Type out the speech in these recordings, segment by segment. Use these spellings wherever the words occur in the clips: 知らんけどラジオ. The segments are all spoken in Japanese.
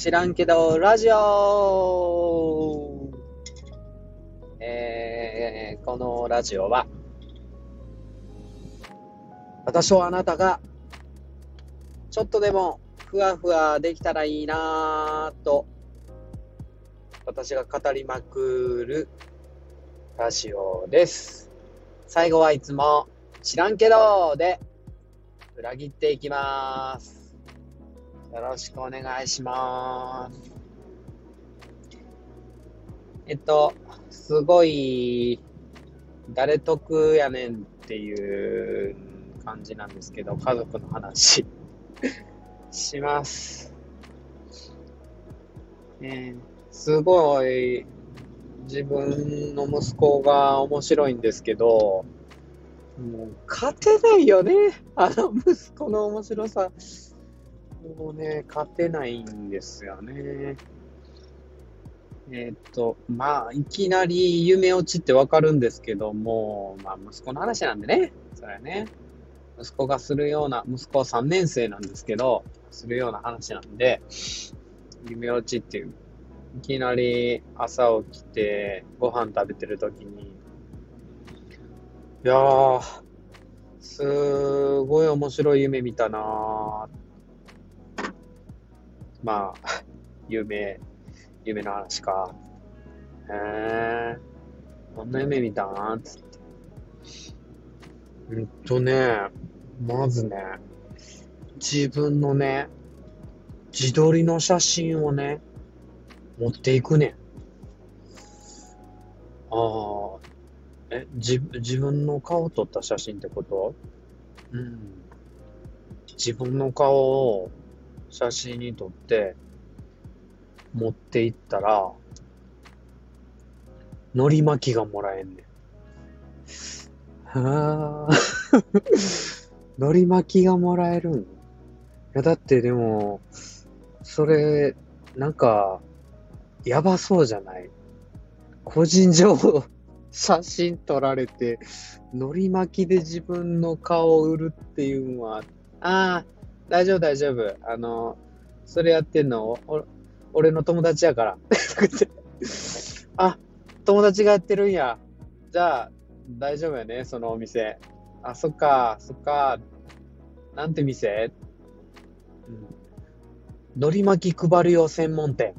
知らんけどラジオ、このラジオは私はあなたがちょっとでもふわふわできたらいいなと私が語りまくるラジオです。最後はいつも知らんけどで裏切っていきます。よろしくお願いします。すごい誰得やねんっていう感じなんですけど、家族の話します。すごい自分の息子が面白いんですけど、もう勝てないよね、あの息子の面白さ。もうね、勝てないんですよね。いきなり夢落ちってわかるんですけども、息子の話なんでね、それはね、息子がするような、息子は3年生なんですけど、するような話なんで、夢落ちっていう、いきなり朝起きて、ご飯食べてるときに、いやー、すごい面白い夢見たなー。夢の話か。こんな夢見たなっつって。まずね、自分のね、自撮りの写真をね、持っていくね。自分の顔を撮った写真ってこと？自分の顔を写真に撮って持って行ったらのり巻きがもらえんねん。のり巻きがもらえるん？いやだってでもそれなんかやばそうじゃない？個人情報写真撮られてのり巻きで自分の顔を売るっていうのは大丈夫。それやってんの、俺の友達やから。あ、友達がやってるんや。じゃあ、大丈夫やね、そのお店。あ、そっか。なんて店？のり巻き配るよ専門店。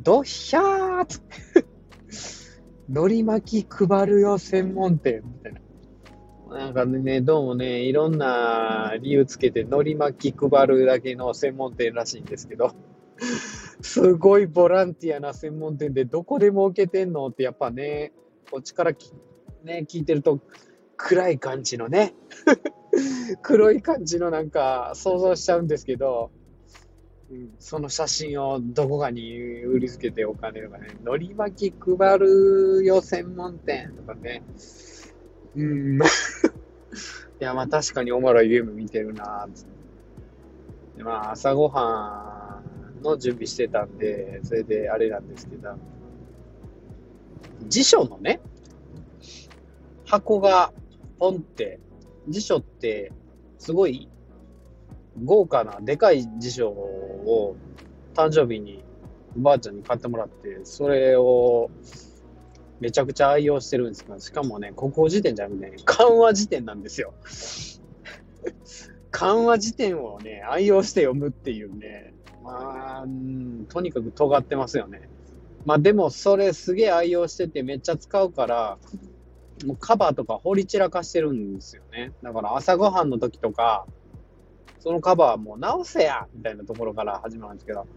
どひゃーっのり巻き配るよ専門店。みたいな。なんかね、どうもね、いろんな理由つけてのり巻き配るだけの専門店らしいんですけど、すごいボランティアな専門店でどこでも受けてんのって、やっぱね、こっちからね、聞いてると暗い感じのね、黒い感じのなんか想像しちゃうんですけど、その写真をどこかに売りつけてお金とかね、のり巻き配るよ専門店とかね、いや、確かにおもろいゲーム見てるなぁって。朝ごはんの準備してたんで、それであれなんですけど、辞書のね、箱がポンって、辞書ってすごい豪華な、でかい辞書を誕生日におばあちゃんに買ってもらって、それを、めちゃくちゃ愛用してるんですけど、しかもね、国語辞典じゃなくて、ね、漢和辞典なんですよ。漢和辞典をね、愛用して読むっていうね、とにかく尖ってますよね。でも、それすげえ愛用してて、めっちゃ使うから、もうカバーとか放り散らかしてるんですよね。だから、朝ごはんの時とか、そのカバーもう直せやみたいなところから始まるんですけど、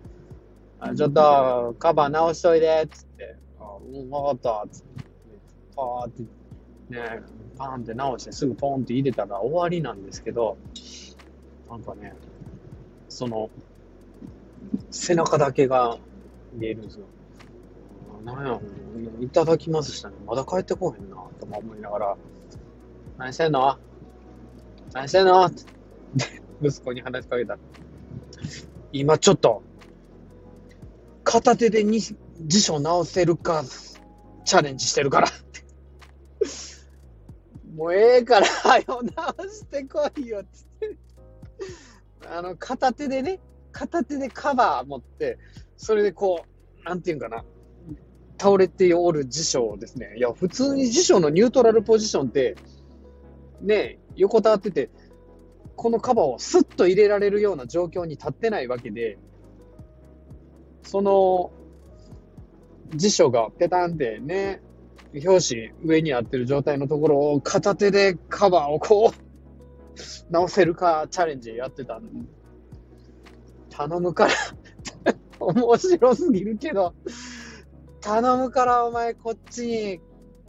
ちょっと、カバー直しといでっつって。わかったっつって、パーってね、パーンって直してすぐポンって入れたら終わりなんですけど、なんかね、その背中だけが見えるんですよ。なんや、いただきますしたね。まだ帰ってこへんなとか思いながら、何してんのって息子に話しかけたら、今ちょっと片手で辞書直せるかチャレンジしてるからもうええから早直してこいよっつって、片手でね片手でカバー持って、それでこう、なんていうんかな、倒れておる辞書ですね。いや、普通に辞書のニュートラルポジションって、ね、横たわってて、このカバーをスッと入れられるような状況に立ってないわけで、その辞書がペタンってね、表紙上にあってる状態のところを片手でカバーをこう直せるかチャレンジやってた。頼むから面白すぎるけど、頼むからお前こっちに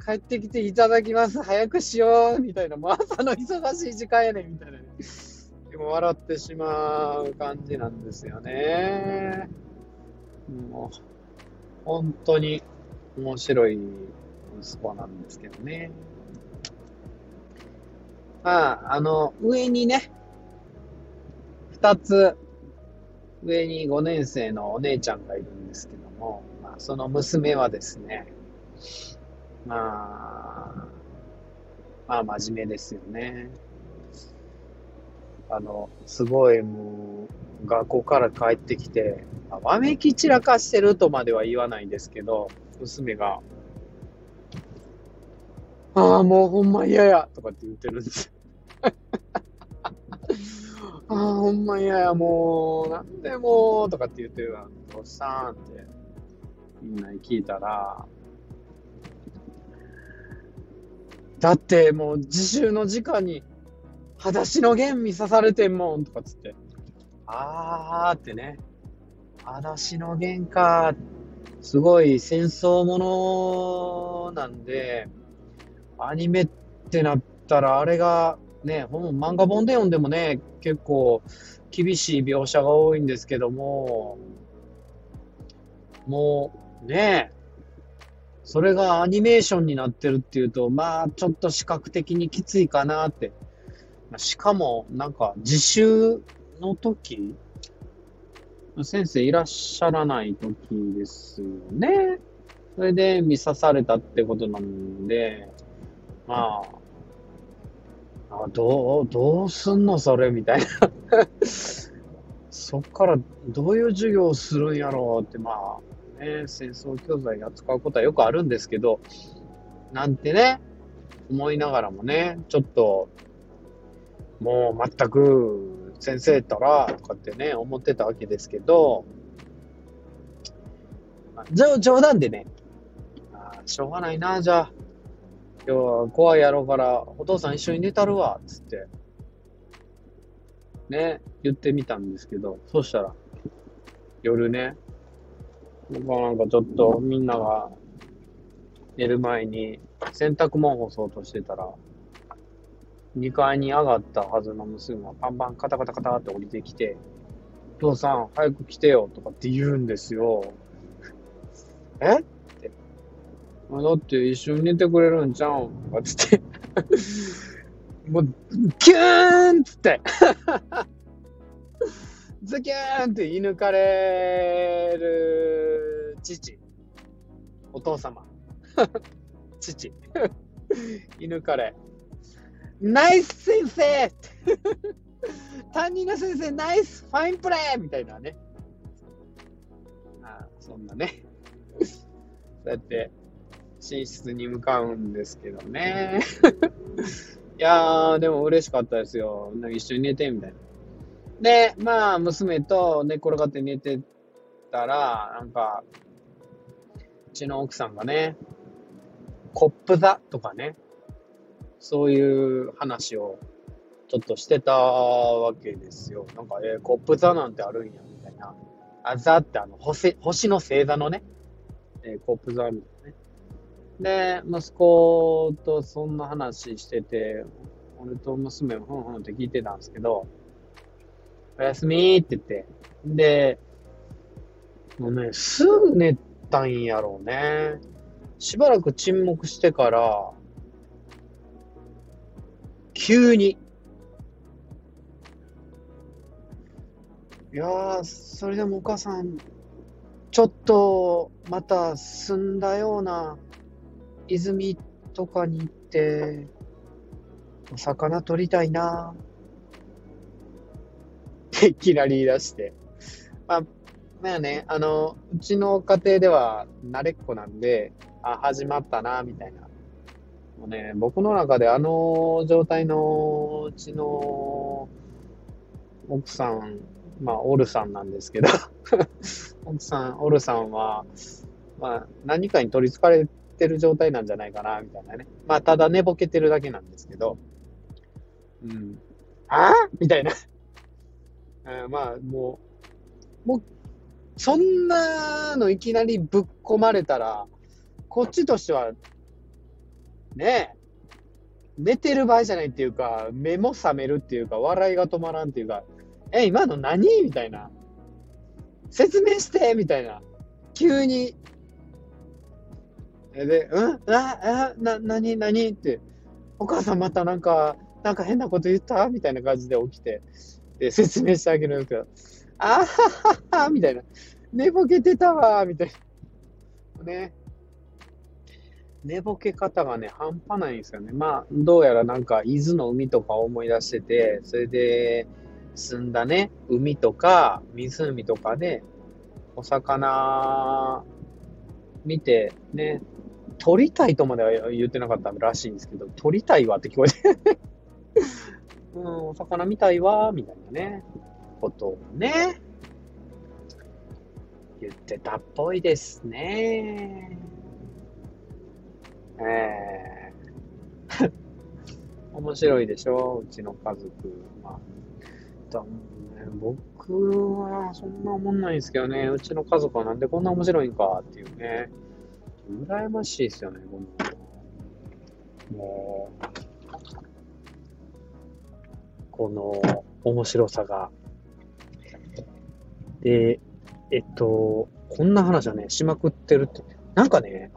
帰ってきていただきます、早くしようみたいな、もう朝の忙しい時間やねんみたいな、ね、でも笑ってしまう感じなんですよね。もう本当に面白い息子なんですけどね。まあ、上にね、2つ上に5年生のお姉ちゃんがいるんですけども、まあ、その娘はですね、まあ真面目ですよね。すごいもう、学校から帰ってきて、わめき散らかしてるとまでは言わないですけど、娘が、ああ、もうほんま嫌やとかって言ってるんですよ。ああ、ほんま嫌や、もう、なんでもとかって言ってるわ、おっさんって、みんなに聞いたら、だってもう自習の時間に、裸足の弦見さされてんもんとかつって、あーってね、裸足の弦か、すごい戦争ものなんで、アニメってなったら、あれがね、漫画本で読んでもね、結構厳しい描写が多いんですけども、もうね、それがアニメーションになってるっていうと、まあちょっと視覚的にきついかなって。しかも、なんか、自習の時、先生いらっしゃらない時ですよね。それで見さされたってことなんで、まあ、どうすんのそれみたいな。そっからどういう授業をするんやろうって、まあ、ね、戦争教材扱うことはよくあるんですけど、なんてね、思いながらもね、ちょっと、もう全く先生ったらとかってね思ってたわけですけど、冗談でね、しょうがないな、じゃあ今日は怖いやろうからお父さん一緒に寝たるわっつってね言ってみたんですけど、そしたら夜ね、僕はなんかちょっとみんなが寝る前に洗濯物干そうとしてたら、2階に上がったはずの娘がパンパンカタカタカタって降りてきて、父さん早く来てよとかって言うんですよ。えって。だって一緒に寝てくれるんちゃうんとかつって。もう、キューンっつって。ズキューンって射抜かれる父。お父様。父。射抜かれ。ナイス先生担任の先生ナイスファインプレーみたいなね。そんなね。そうやって寝室に向かうんですけどね。いやー、でも嬉しかったですよ。なんか一緒に寝てみたいな。で、まあ娘と寝転がって寝てたら、なんかうちの奥さんがね、コップだとかね、そういう話をちょっとしてたわけですよ。なんか、コップ座なんてあるんや、みたいな。あ、座って星の星座のね、コップ座みたいなね。で、息子とそんな話してて、俺と娘もふんふんって聞いてたんですけど、おやすみーって言って。で、もうね、すぐ寝たんやろうね。しばらく沈黙してから、急に。いやー、それでもお母さん、ちょっとまた澄んだような泉とかに行って、お魚取りたいなっていきなり言い出して、まあまあね、うちの家庭では慣れっこなんで、あ、始まったなみたいな。もうね、僕の中であの状態のうちの奥さん、まあオルさんなんですけど奥さんオルさんは、まあ、何かに取りつかれてる状態なんじゃないかなみたいなね。まあただ寝ぼけてるだけなんですけど、うん、あみたいなまあもうそんなのいきなりぶっ込まれたら、こっちとしてはねえ、寝てる場合じゃないっていうか、目も覚めるっていうか、笑いが止まらんっていうか、今の何みたいな、説明してみたいな、急にで、何って、お母さんまたなんか変なこと言ったみたいな感じで起きて、で説明してあげるんですけど、あはははみたいな、寝ぼけてたわみたいなね。寝ぼけ方がね、半端ないんですよね。まあどうやらなんか伊豆の海とかを思い出してて、それで澄んだね、海とか湖とかで、ね、お魚見てね、撮りたいとまでは言ってなかったらしいんですけど、撮りたいわって聞こえてうん、お魚見たいわみたいなね、ことをね言ってたっぽいですね。面白いでしょ、うちの家族は。僕はそんなもんないんですけどね、うちの家族はなんでこんな面白いんかっていうね、羨ましいですよね。もうこの面白さが。で、こんな話はねしまくってるって、なんかね、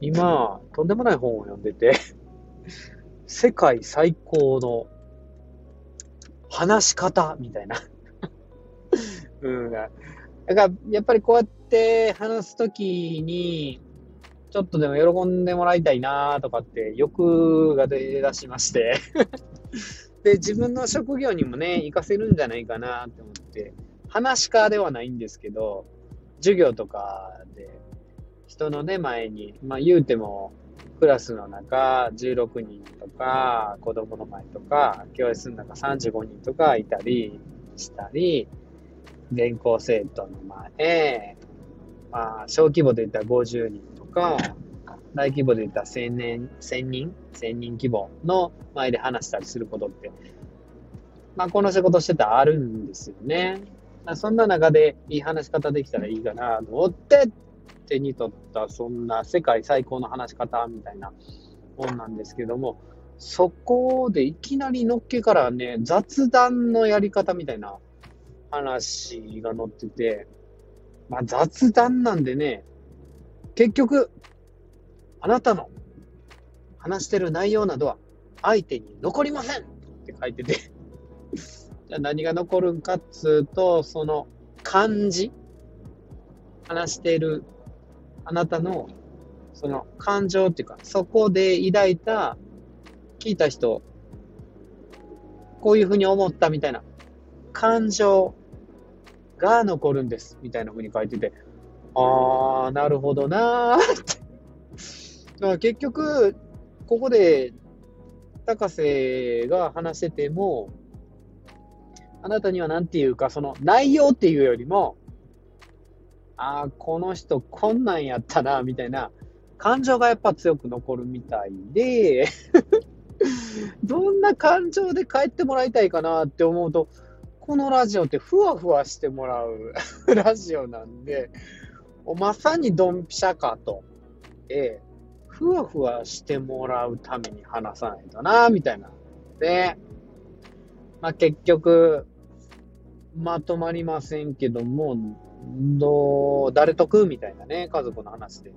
今、とんでもない本を読んでて、世界最高の話し方みたいな。うん。だから、やっぱりこうやって話すときに、ちょっとでも喜んでもらいたいなとかって欲が出だしまして。で、自分の職業にもね、活かせるんじゃないかなって思って、話し家ではないんですけど、授業とかで、人のね前に、まあ言うてもクラスの中16人とか、子供の前とか、教室の中35人とかいたりしたり、全校生徒の前、まあ小規模でいったら50人とか、大規模でいったら1000人規模の前で話したりすることって、まあこの仕事してたらあるんですよね。そんな中でいい話し方できたらいいかなと思って、手に取ったそんな世界最高の話し方みたいな本なんですけども、そこでいきなりのっけからね、雑談のやり方みたいな話が載ってて、まあ雑談なんでね、結局あなたの話してる内容などは相手に残りませんって書いててじゃあ何が残るんかっつうと、その感じ、話しているあなたのその感情っていうか、そこで抱いた、聞いた人こういうふうに思ったみたいな感情が残るんですみたいなふうに書いてて、あーなるほどなってだから結局ここで高瀬が話してても、あなたにはなんていうか、その内容っていうよりも、あーこの人こんなんやったなみたいな感情がやっぱ強く残るみたいでどんな感情で帰ってもらいたいかなって思うと、このラジオってふわふわしてもらうラジオなんで、まさにドンピシャかと、ふわふわしてもらうために話さないとなみたいなで、まあ、結局まとまりませんけども、誰得みたいなね、家族の話で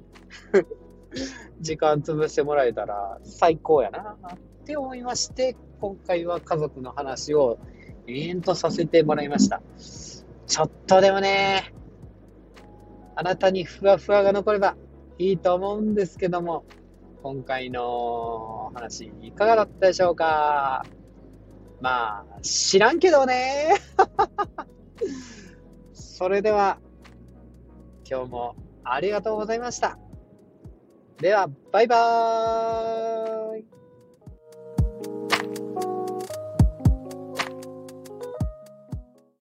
時間潰してもらえたら最高やなって思いまして、今回は家族の話を延々とさせてもらいました。ちょっとでもね、あなたにふわふわが残ればいいと思うんですけども、今回の話いかがだったでしょうか。まあ知らんけどねそれでは今日もありがとうございました。ではバイバーイ。